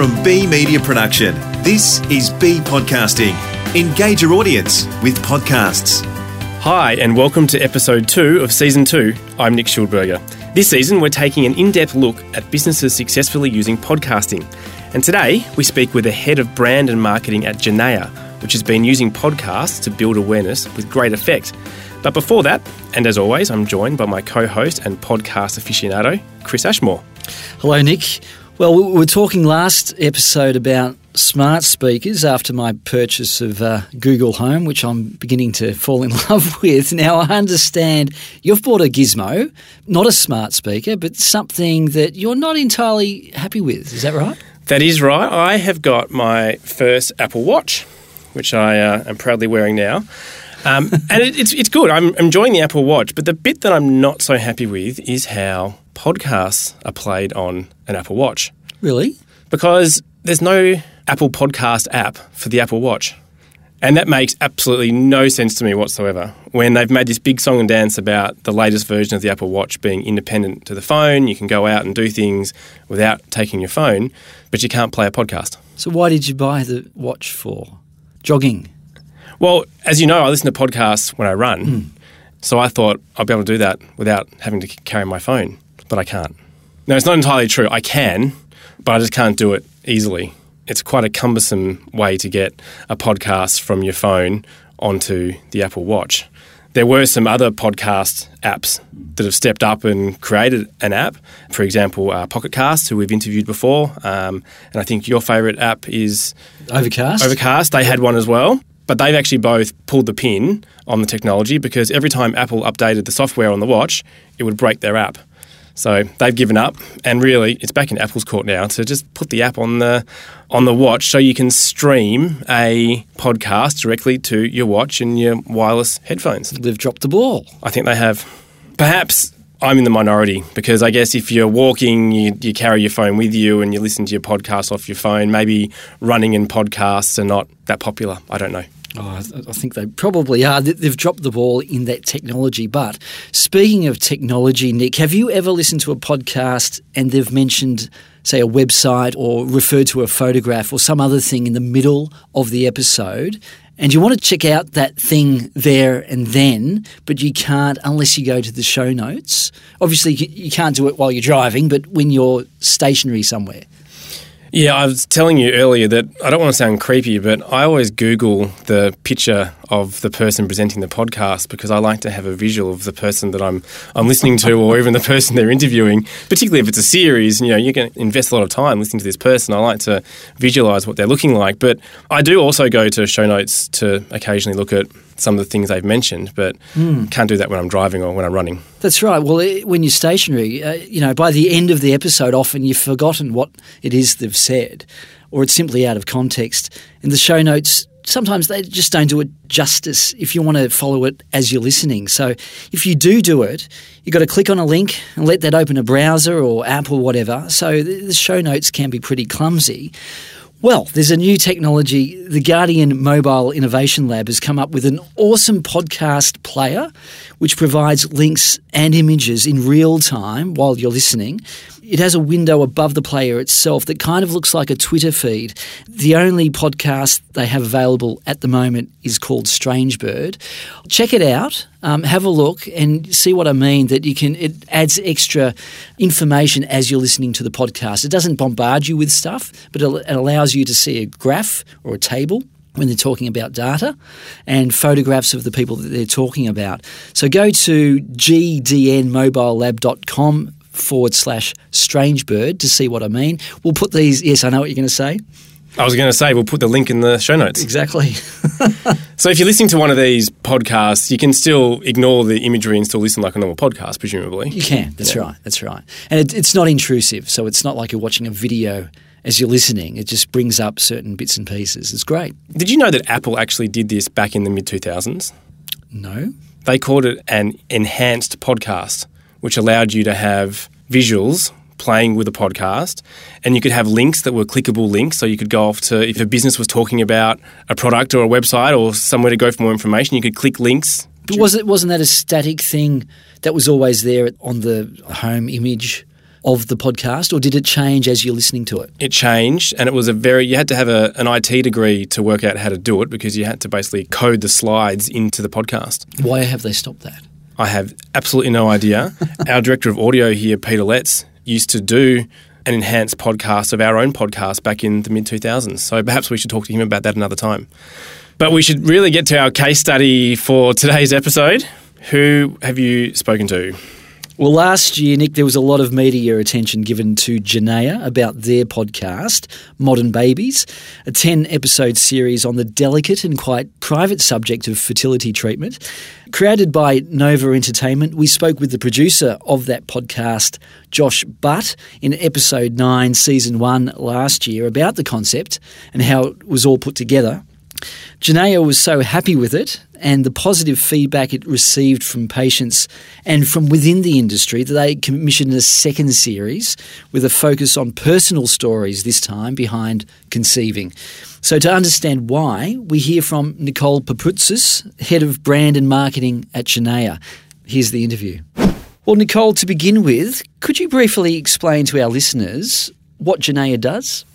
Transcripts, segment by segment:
From B Media Production, this is B Podcasting. Engage your audience with podcasts. Hi, and welcome to episode 2 of season 2. I'm Nick Schildberger. This season, we're taking an in-depth look at businesses successfully using podcasting. And today, we speak with the head of brand and marketing at Genea, which has been using podcasts to build awareness with great effect. But before that, and as always, I'm joined by my co-host and podcast aficionado, Chris Ashmore. Hello, Nick. Well, we were talking last episode about smart speakers after my purchase of Google Home, which I'm beginning to fall in love with. Now, I understand you've bought a gizmo, not a smart speaker, but something that you're not entirely happy with. Is that right? That is right. I have got my first Apple Watch, which I am proudly wearing now. And it's good. I'm enjoying the Apple Watch, but the bit that I'm not so happy with is how podcasts are played on an Apple Watch. Really? Because there's no Apple Podcast app for the Apple Watch. And that makes absolutely no sense to me whatsoever. When they've made this big song and dance about the latest version of the Apple Watch being independent to the phone, you can go out and do things without taking your phone, but you can't play a podcast. So why did you buy the watch for? Jogging? Well, as you know, I listen to podcasts when I run, so I thought I'd be able to do that without having to carry my phone, but I can't. No, it's not entirely true. I can, but I just can't do it easily. It's quite a cumbersome way to get a podcast from your phone onto the Apple Watch. There were some other podcast apps that have stepped up and created an app. For example, Pocket Casts, who we've interviewed before, and I think your favourite app is Overcast. They had one as well. But they've actually both pulled the pin on the technology because every time Apple updated the software on the watch, it would break their app. So they've given up, and really it's back in Apple's court now to just put the app on the watch so you can stream a podcast directly to your watch and your wireless headphones. They've dropped the ball. I think they have. Perhaps I'm in the minority because I guess if you're walking, you carry your phone with you and you listen to your podcast off your phone. Maybe running and podcasts are not that popular. I don't know. Oh, I think they probably are. They've dropped the ball in that technology. But speaking of technology, Nick, have you ever listened to a podcast and they've mentioned, say, a website or referred to a photograph or some other thing in the middle of the episode, and you want to check out that thing there and then, but you can't unless you go to the show notes? Obviously, you can't do it while you're driving, but when you're stationary somewhere. Yeah, I was telling you earlier that I don't want to sound creepy, but I always Google the picture of the person presenting the podcast because I like to have a visual of the person that I'm listening to or even the person they're interviewing, particularly if it's a series. You know, you can invest a lot of time listening to this person. I like to visualise what they're looking like. But I do also go to show notes to occasionally look at some of the things they've mentioned, but can't do that when I'm driving or when I'm running. That's right. Well, when you're stationary, by the end of the episode, often you've forgotten what it is they've said, or it's simply out of context. And the show notes, sometimes they just don't do it justice if you want to follow it as you're listening. So if you do it, you've got to click on a link and let that open a browser or app or whatever. So the show notes can be pretty clumsy. Well, there's a new technology. The Guardian Mobile Innovation Lab has come up with an awesome podcast player which provides links and images in real time while you're listening. It has a window above the player itself that kind of looks like a Twitter feed. The only podcast they have available at the moment is called Strange Bird. Check it out. Have a look and see what I mean, that it adds extra information as you're listening to the podcast. It doesn't bombard you with stuff, but it allows you to see a graph or a table when they're talking about data and photographs of the people that they're talking about. So go to gdnmobilelab.com/strangebird to see what I mean. We'll put these... Yes, I know what you're going to say. I was going to say, we'll put the link in the show notes. Exactly. So if you're listening to one of these podcasts, you can still ignore the imagery and still listen like a normal podcast, presumably. You can. That's right. And it's not intrusive, so it's not like you're watching a video as you're listening. It just brings up certain bits and pieces. It's great. Did you know that Apple actually did this back in the mid-2000s? No. They called it an enhanced podcast, which allowed you to have visuals playing with a podcast, and you could have links that were clickable links, so you could go off to, if a business was talking about a product or a website or somewhere to go for more information, you could click links. But wasn't that a static thing that was always there on the home image of the podcast, or did it change as you're listening to it? It changed, and it was you had to have an IT degree to work out how to do it, because you had to basically code the slides into the podcast. Why have they stopped that? I have absolutely no idea. Our director of audio here, Peter Letts, used to do an enhanced podcast of our own podcast back in the mid-2000s. So perhaps we should talk to him about that another time. But we should really get to our case study for today's episode. Who have you spoken to? Well, last year, Nick, there was a lot of media attention given to Genea about their podcast, Modern Babies, a 10-episode series on the delicate and quite private subject of fertility treatment. Created by Nova Entertainment, we spoke with the producer of that podcast, Josh Butt, in episode 9, season 1 last year about the concept and how it was all put together. Genea was so happy with it and the positive feedback it received from patients and from within the industry that they commissioned a second series with a focus on personal stories this time behind conceiving. So to understand why, we hear from Nicole Papoutsis, Head of Brand and Marketing at Genea. Here's the interview. Well, Nicole, to begin with, could you briefly explain to our listeners what Genea does?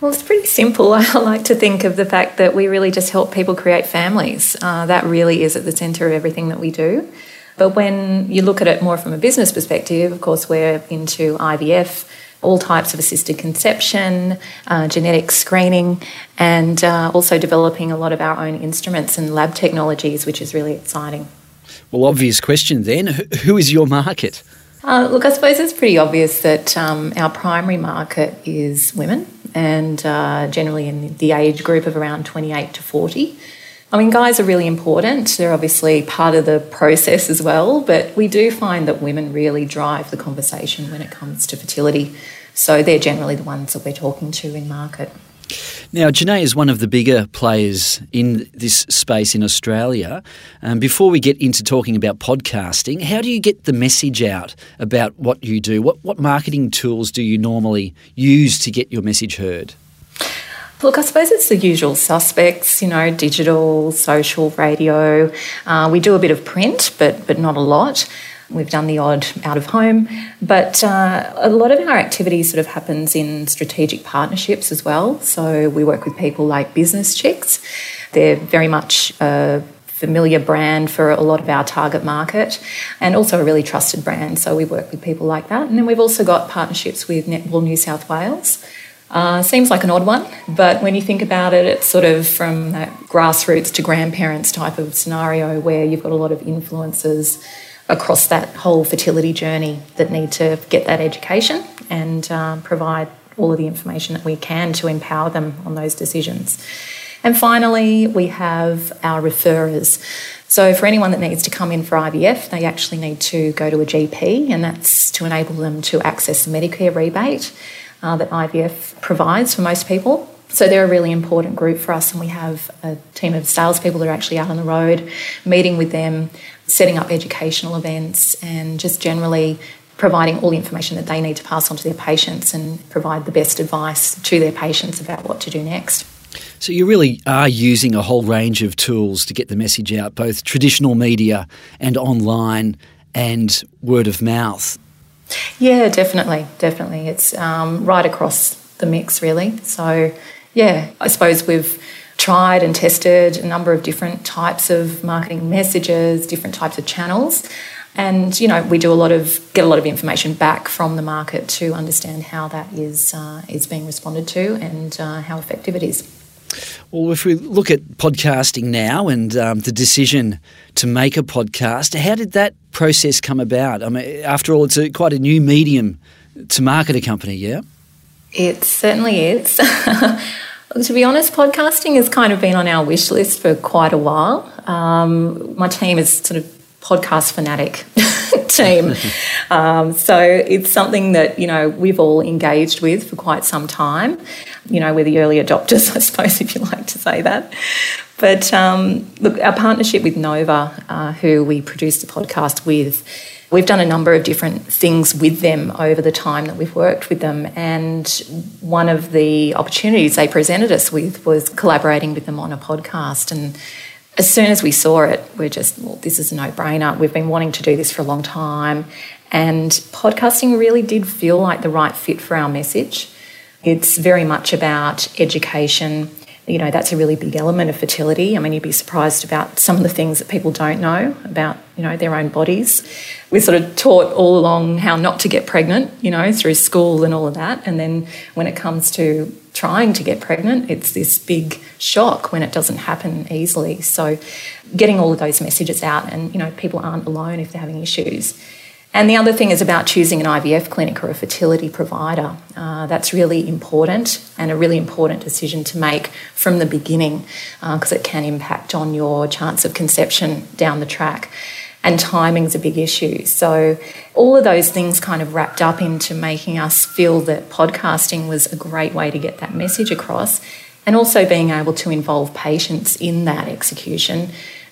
Well, it's pretty simple. I like to think of the fact that we really just help people create families. That really is at the centre of everything that we do. But when you look at it more from a business perspective, of course, we're into IVF, all types of assisted conception, genetic screening, and also developing a lot of our own instruments and lab technologies, which is really exciting. Well, obvious question then. Who is your market? Look, I suppose it's pretty obvious that our primary market is women, and generally in the age group of around 28 to 40. I mean, guys are really important. They're obviously part of the process as well, but we do find that women really drive the conversation when it comes to fertility. So they're generally the ones that we're talking to in market. Now, Genea is one of the bigger players in this space in Australia. Before we get into talking about podcasting, how do you get the message out about what you do? What marketing tools do you normally use to get your message heard? Look, I suppose it's the usual suspects, you know, digital, social, radio. We do a bit of print, but not a lot. We've done the odd out-of-home, but a lot of our activity sort of happens in strategic partnerships as well. So we work with people like Business Chicks. They're very much a familiar brand for a lot of our target market and also a really trusted brand, so we work with people like that. And then we've also got partnerships with Netball New South Wales. Seems like an odd one, but when you think about it, it's sort of from that grassroots to grandparents type of scenario where you've got a lot of influencers across that whole fertility journey that need to get that education and provide all of the information that we can to empower them on those decisions. And finally, we have our referrers. So for anyone that needs to come in for IVF, they actually need to go to a GP, and that's to enable them to access the Medicare rebate that IVF provides for most people. So they're a really important group for us, and we have a team of salespeople that are actually out on the road, meeting with them, setting up educational events, and just generally providing all the information that they need to pass on to their patients and provide the best advice to their patients about what to do next. So you really are using a whole range of tools to get the message out, both traditional media and online and word of mouth. Yeah, definitely. It's right across the mix, really. So, yeah, I suppose we've tried and tested a number of different types of marketing messages, different types of channels, and you know we do get a lot of information back from the market to understand how that is being responded to and how effective it is. Well, if we look at podcasting now and the decision to make a podcast, how did that process come about? I mean, after all, it's quite a new medium to market a company, yeah? It certainly is. To be honest, podcasting has kind of been on our wish list for quite a while. My team is sort of podcast fanatic team. So it's something that, you know, we've all engaged with for quite some time. You know, we're the early adopters, I suppose, if you like to say that. But look, our partnership with Nova, who we produced the podcast with, we've done a number of different things with them over the time that we've worked with them, and one of the opportunities they presented us with was collaborating with them on a podcast. And as soon as we saw it, we're just, well, this is a no-brainer. We've been wanting to do this for a long time, And podcasting really did feel like the right fit for our message. It's very much about education. You know, that's a really big element of fertility. I mean, you'd be surprised about some of the things that people don't know about, you know, their own bodies. We're sort of taught all along how not to get pregnant, you know, through school and all of that. And then when it comes to trying to get pregnant, it's this big shock when it doesn't happen easily. So getting all of those messages out, and, you know, people aren't alone if they're having issues. And the other thing is about choosing an IVF clinic or a fertility provider. That's really important, and a really important decision to make from the beginning, because it can impact on your chance of conception down the track. And timing's a big issue. So all of those things kind of wrapped up into making us feel that podcasting was a great way to get that message across, and also being able to involve patients in that execution.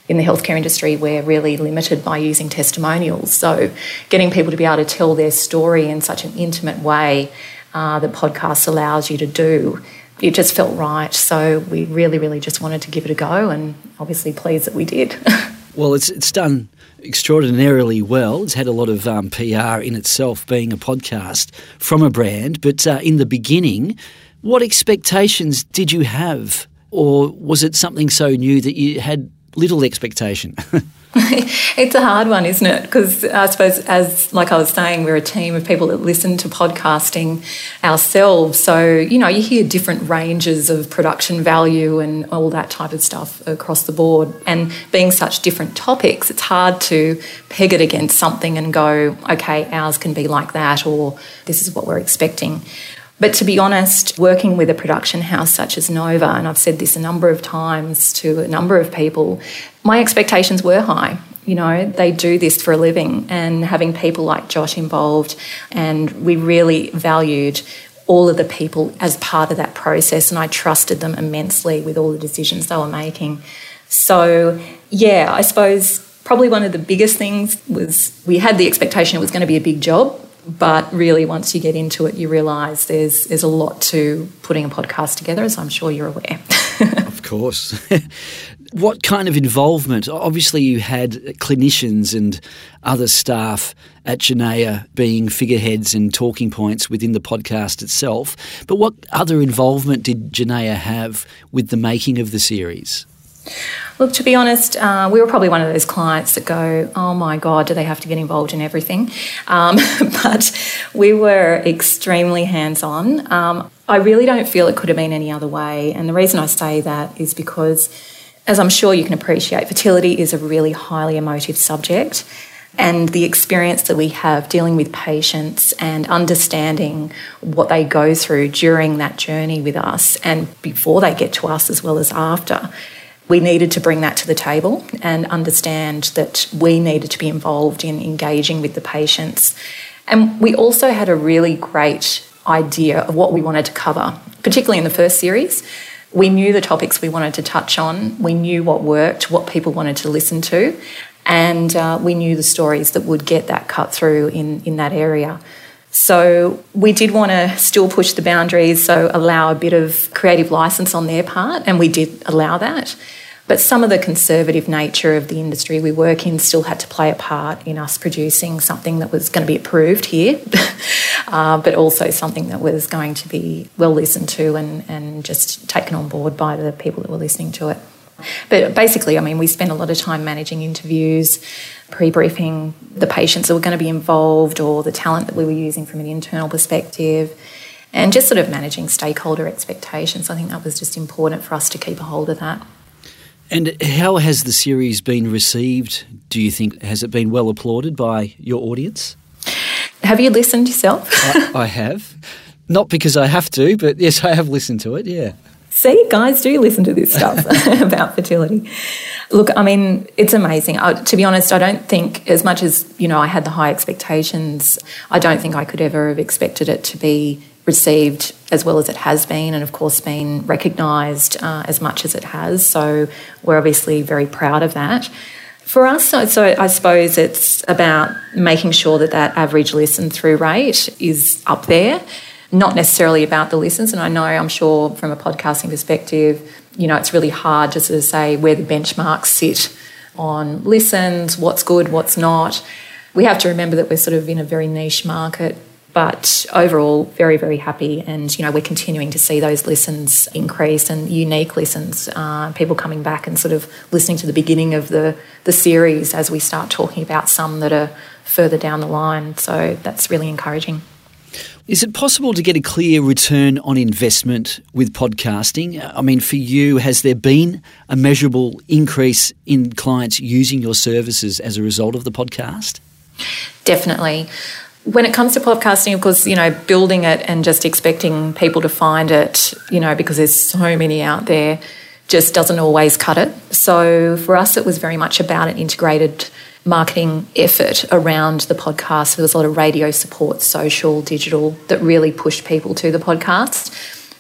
In the healthcare industry, we're really limited by using testimonials. So getting people to be able to tell their story in such an intimate way that podcasts allows you to do, it just felt right. So we really, really just wanted to give it a go, and obviously pleased that we did. Well, it's done extraordinarily well. It's had a lot of PR in itself, being a podcast from a brand. But in the beginning, what expectations did you have? Or was it something so new that you had little expectation? It's a hard one, isn't it? Because I suppose, as like I was saying, we're a team of people that listen to podcasting ourselves. So, you know, you hear different ranges of production value and all that type of stuff across the board. And being such different topics, it's hard to peg it against something and go, okay, ours can be like that, or this is what we're expecting. But to be honest, working with a production house such as Nova, and I've said this a number of times to a number of people, my expectations were high. You know, they do this for a living, and having people like Josh involved, and we really valued all of the people as part of that process, and I trusted them immensely with all the decisions they were making. So, yeah, I suppose probably one of the biggest things was we had the expectation it was going to be a big job. But really, once you get into it, you realise there's a lot to putting a podcast together, as I'm sure you're aware. Of course. What kind of involvement? Obviously, you had clinicians and other staff at Genea being figureheads and talking points within the podcast itself. But what other involvement did Genea have with the making of the series? Look, to be honest, we were probably one of those clients that go, oh my God, do they have to get involved in everything? But we were extremely hands-on. I really don't feel it could have been any other way. And the reason I say that is because, as I'm sure you can appreciate, fertility is a really highly emotive subject. And the experience that we have dealing with patients and understanding what they go through during that journey with us and before they get to us as well as after, we needed to bring that to the table and understand that we needed to be involved in engaging with the patients. And we also had a really great idea of what we wanted to cover, particularly in the first series. We knew the topics we wanted to touch on. We knew what worked, what people wanted to listen to, and we knew the stories that would get that cut through in that area. So we did want to still push the boundaries, so allow a bit of creative license on their part, and we did allow that. But some of the conservative nature of the industry we work in still had to play a part in us producing something that was going to be approved here, but also something that was going to be well listened to and just taken on board by the people that were listening to it. But basically, I mean, we spent a lot of time managing interviews, pre-briefing the patients that were going to be involved or the talent that we were using from an internal perspective, and just sort of managing stakeholder expectations. I think that was just important for us to keep a hold of that. And how has the series been received, do you think? Has it been well applauded by your audience? Have you listened yourself? I have. Not because I have to, but yes, I have listened to it, yeah. See, guys do listen to this stuff about fertility. Look, I mean, it's amazing. To be honest, I don't think, as much as, you know, I had the high expectations, I don't think I could ever have expected it to be received as well as it has been, and of course been recognised as much as it has. So we're obviously very proud of that. For us, so I suppose it's about making sure that that average listen-through rate is up there. Not necessarily about the listens, and I know, I'm sure, from a podcasting perspective, you know, it's really hard to sort of say where the benchmarks sit on listens, what's good, what's not. we have to remember that we're sort of in a very niche market, but overall very, very happy. And, you know, we're continuing to see those listens increase and unique listens, people coming back and sort of listening to the beginning of the series as we start talking about some that are further down the line. So that's really encouraging. Is it possible to get a clear return on investment with podcasting? I mean, for you, has there been a measurable increase in clients using your services as a result of the podcast? Definitely. When it comes to podcasting, of course, you know, building it and just expecting people to find it, you know, because there's so many out there, just doesn't always cut it. So for us, it was very much about an integrated marketing effort around the podcast. There was a lot of radio support, social, digital, that really pushed people to the podcast.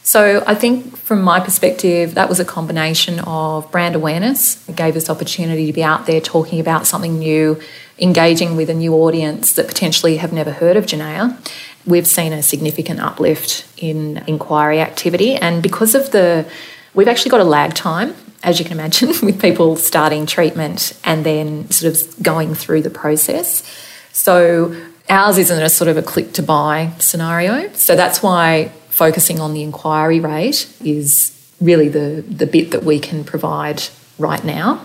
So I think from my perspective, that was a combination of brand awareness. It gave us the opportunity to be out there talking about something new, engaging with a new audience that potentially have never heard of Genea. We've seen a significant uplift in inquiry activity. And because of we've actually got a lag time, as you can imagine, with people starting treatment and then sort of going through the process. So ours isn't a sort of a click to buy scenario. So that's why focusing on the inquiry rate is really the bit that we can provide right now,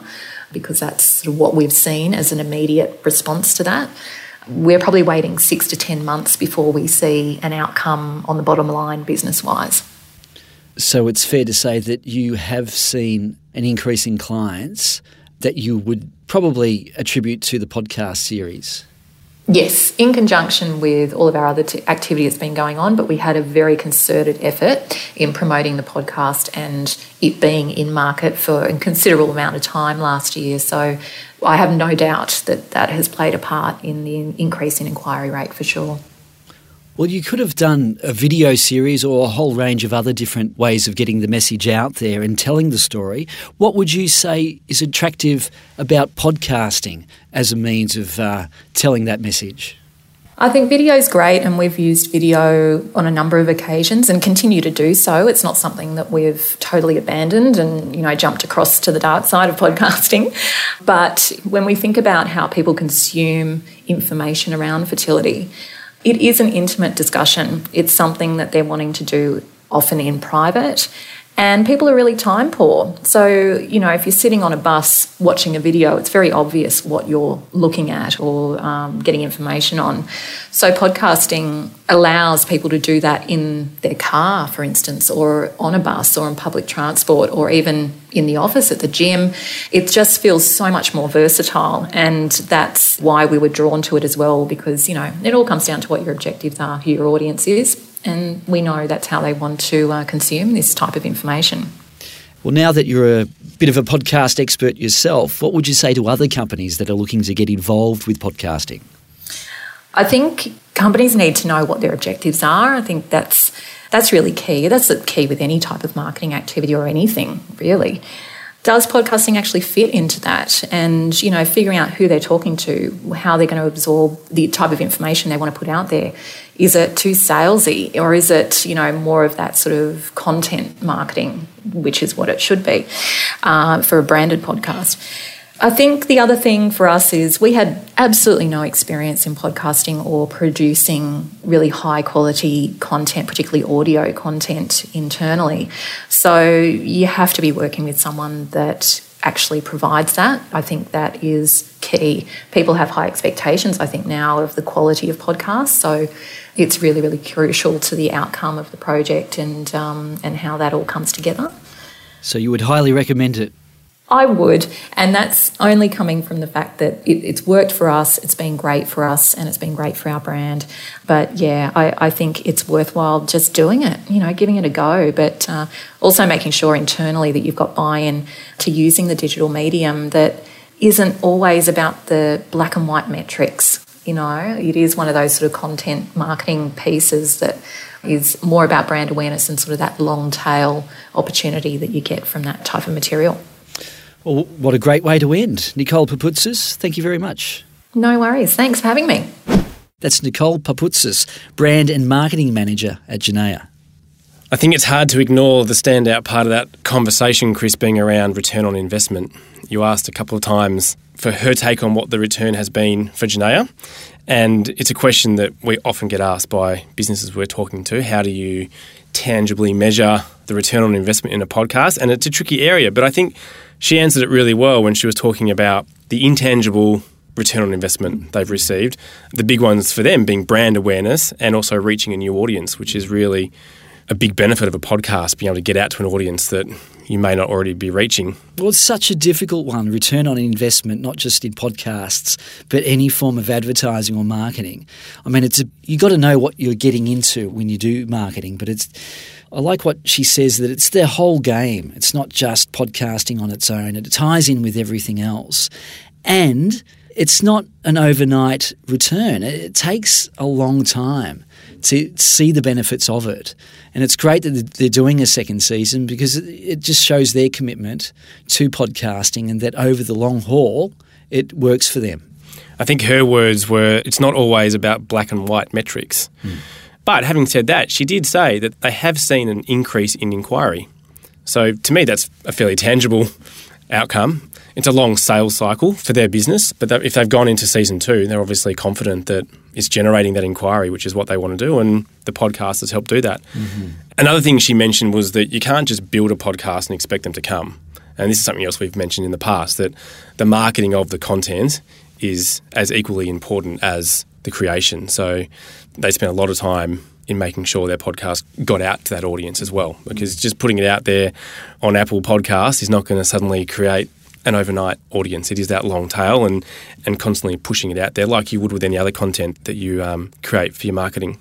because that's sort of what we've seen as an immediate response to that. We're probably waiting 6 to 10 months before we see an outcome on the bottom line business-wise. So it's fair to say that you have seen an increase in clients that you would probably attribute to the podcast series. Yes, in conjunction with all of our other activity that's been going on, but we had a very concerted effort in promoting the podcast and it being in market for a considerable amount of time last year. So I have no doubt that that has played a part in the increase in inquiry rate for sure. Well, you could have done a video series or a whole range of other different ways of getting the message out there and telling the story. What would you say is attractive about podcasting as a means of telling that message? I think video is great, and we've used video on a number of occasions and continue to do so. It's not something that we've totally abandoned and, you know, jumped across to the dark side of podcasting. But when we think about how people consume information around fertility, it is an intimate discussion. It's something that they're wanting to do often in private, and people are really time poor. So, you know, if you're sitting on a bus watching a video, it's very obvious what you're looking at or getting information on. So podcasting allows people to do that in their car, for instance, or on a bus or on public transport or even in the office, at the gym. It just feels so much more versatile, and that's why we were drawn to it as well, because, you know, it all comes down to what your objectives are, who your audience is. And we know that's how they want to consume this type of information. Well, now that you're a bit of a podcast expert yourself, what would you say to other companies that are looking to get involved with podcasting? I think companies need to know what their objectives are. I think that's really key. That's the key with any type of marketing activity or anything, really. Does podcasting actually fit into that? And, you know, figuring out who they're talking to, how they're going to absorb the type of information they want to put out there. Is it too salesy, or is it, you know, more of that sort of content marketing, which is what it should be for a branded podcast? I think the other thing for us is we had absolutely no experience in podcasting or producing really high quality content, particularly audio content internally. So you have to be working with someone that actually provides that. I think that is key. People have high expectations, I think, now of the quality of podcasts. So it's really, really crucial to the outcome of the project and how that all comes together. So you would highly recommend it? I would, and that's only coming from the fact that it's worked for us, it's been great for us, and it's been great for our brand. But yeah, I think it's worthwhile just doing it, you know, giving it a go, but also making sure internally that you've got buy-in to using the digital medium that isn't always about the black and white metrics. You know, it is one of those sort of content marketing pieces that is more about brand awareness and sort of that long tail opportunity that you get from that type of material. Well, what a great way to end. Nicole Papoutsis, thank you very much. No worries. Thanks for having me. That's Nicole Papoutsis, Brand and Marketing Manager at Genea. I think it's hard to ignore the standout part of that conversation, Chris, being around return on investment. You asked a couple of times for her take on what the return has been for Genea. And it's a question that we often get asked by businesses we're talking to. How do you tangibly measure the return on investment in a podcast? And it's a tricky area, but I think she answered it really well when she was talking about the intangible return on investment they've received. The big ones for them being brand awareness and also reaching a new audience, which is really a big benefit of a podcast, being able to get out to an audience that you may not already be reaching. Well, it's such a difficult one, return on investment, not just in podcasts, but any form of advertising or marketing. I mean, you got to know what you're getting into when you do marketing, but I like what she says, that it's their whole game. It's not just podcasting on its own. It ties in with everything else. And it's not an overnight return. It takes a long time to see the benefits of it. And it's great that they're doing a second season because it just shows their commitment to podcasting and that over the long haul, it works for them. I think her words were, it's not always about black and white metrics. Mm. But having said that, she did say that they have seen an increase in inquiry. So to me, that's a fairly tangible outcome. It's a long sales cycle for their business, but if they've gone into season two, they're obviously confident that it's generating that inquiry, which is what they want to do, and the podcast has helped do that. Mm-hmm. Another thing she mentioned was that you can't just build a podcast and expect them to come. And this is something else we've mentioned in the past, that the marketing of the content is as equally important as the creation. So they spent a lot of time in making sure their podcast got out to that audience as well, because just putting it out there on Apple Podcasts is not going to suddenly create an overnight audience. It is that long tail and constantly pushing it out there like you would with any other content that you create for your marketing.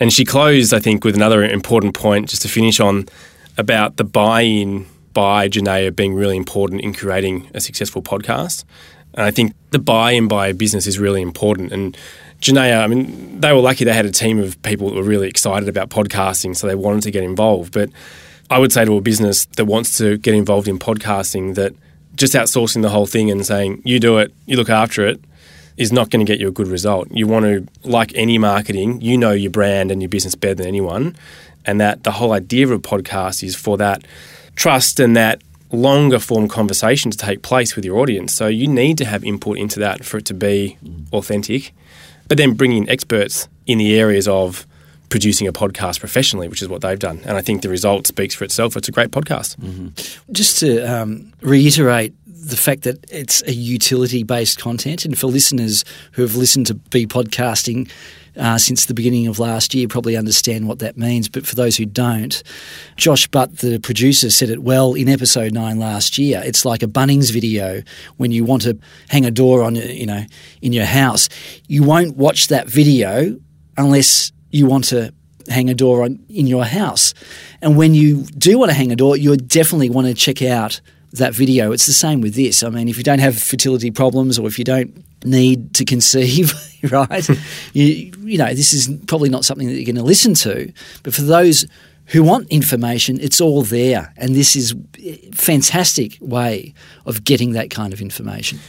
And she closed, I think, with another important point just to finish on about the buy-in by Genea being really important in creating a successful podcast. And I think the buy-in by a business is really important. And Genea, I mean, they were lucky they had a team of people that were really excited about podcasting, so they wanted to get involved. But I would say to a business that wants to get involved in podcasting that just outsourcing the whole thing and saying, you do it, you look after it, is not going to get you a good result. You want to, like any marketing, you know your brand and your business better than anyone, and that the whole idea of a podcast is for that trust and that longer form conversation to take place with your audience. So you need to have input into that for it to be authentic. But then bringing in experts in the areas of producing a podcast professionally, which is what they've done. And I think the result speaks for itself. It's a great podcast. Mm-hmm. Just to reiterate the fact that it's a utility-based content, and for listeners who have listened to Be Podcasting since the beginning of last year probably understand what that means. But for those who don't, Josh Butt, the producer, said it well in episode 9 last year. It's like a Bunnings video when you want to hang a door on, in your house. You won't watch that video unless you want to hang a door in your house. And when you do want to hang a door, you definitely want to check out that video. It's the same with this. I mean, if you don't have fertility problems or if you don't need to conceive, right, this is probably not something that you're going to listen to. But for those who want information, it's all there. And this is a fantastic way of getting that kind of information.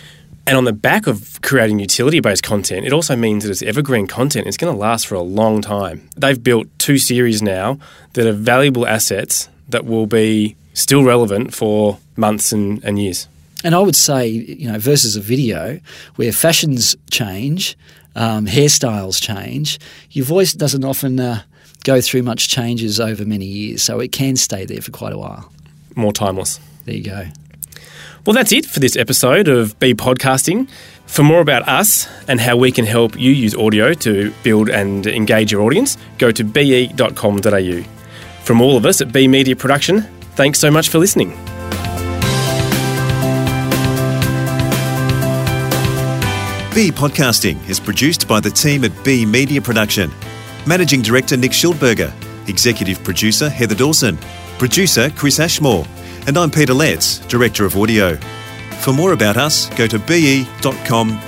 And on the back of creating utility-based content, it also means that it's evergreen content. It's going to last for a long time. They've built 2 series now that are valuable assets that will be still relevant for months and years. And I would say, versus a video where fashions change, hairstyles change, your voice doesn't often go through much changes over many years. So it can stay there for quite a while. More timeless. There you go. Well, that's it for this episode of Be Podcasting. For more about us and how we can help you use audio to build and engage your audience, go to be.com.au. From all of us at B Media Production, thanks so much for listening. Be Podcasting is produced by the team at B Media Production. Managing Director Nick Schildberger, Executive Producer Heather Dawson, Producer Chris Ashmore, and I'm Peter Letts, Director of Audio. For more about us, go to be.com.au.